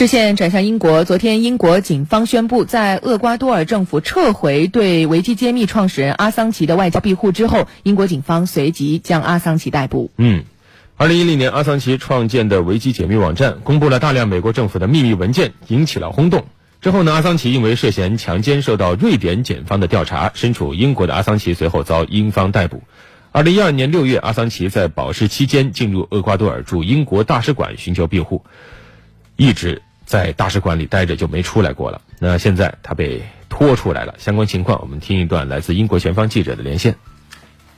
视线转向英国，昨天英国警方宣布，在厄瓜多尔政府撤回对维基揭秘创始人阿桑奇的外交庇护之后，英国警方随即将阿桑奇逮捕。2010年阿桑奇创建的维基解密网站公布了大量美国政府的秘密文件，引起了轰动。之后呢，阿桑奇因为涉嫌强奸受到瑞典检方的调查，身处英国的阿桑奇随后遭英方逮捕。2012年6月，阿桑奇在保释期间进入厄瓜多尔驻英国大使馆寻求庇护，一直在大使馆里待着就没出来过了。那现在他被拖出来了，相关情况我们听一段来自英国前方记者的连线。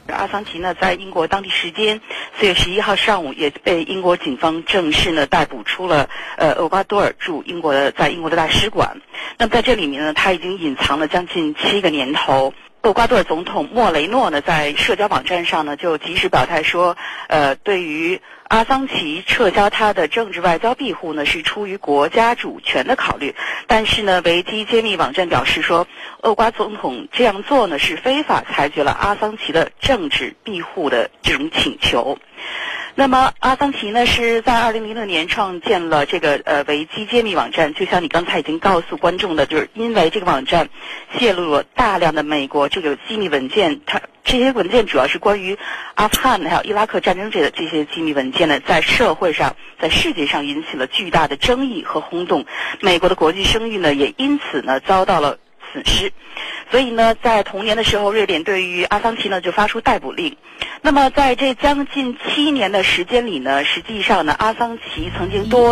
阿桑奇呢，在英国当地时间4月11号上午，也被英国警方正式呢逮捕出了厄瓜多尔驻英国的在英国的大使馆。那么在这里面呢，他已经隐藏了将近7个年头。厄瓜多尔总统莫雷诺呢，在社交网站上呢就及时表态说，对于阿桑奇撤销他的政治外交庇护呢，是出于国家主权的考虑。但是呢，维基揭秘网站表示说，厄瓜总统这样做呢是非法裁决了阿桑奇的政治庇护的这种请求。那么阿桑奇呢是在2006年创建了这个维基揭秘网站，就像你刚才已经告诉观众的，就是因为这个网站泄露了大量的美国这个机密文件，它这些文件主要是关于阿富汗还有伊拉克战争这些机密文件呢，在社会上在世界上引起了巨大的争议和轰动，美国的国际声誉呢也因此呢遭到了损失。所以呢，在同年的时候，瑞典对于阿桑奇呢就发出逮捕令。那么在这将近7年的时间里呢，实际上呢，阿桑奇曾经多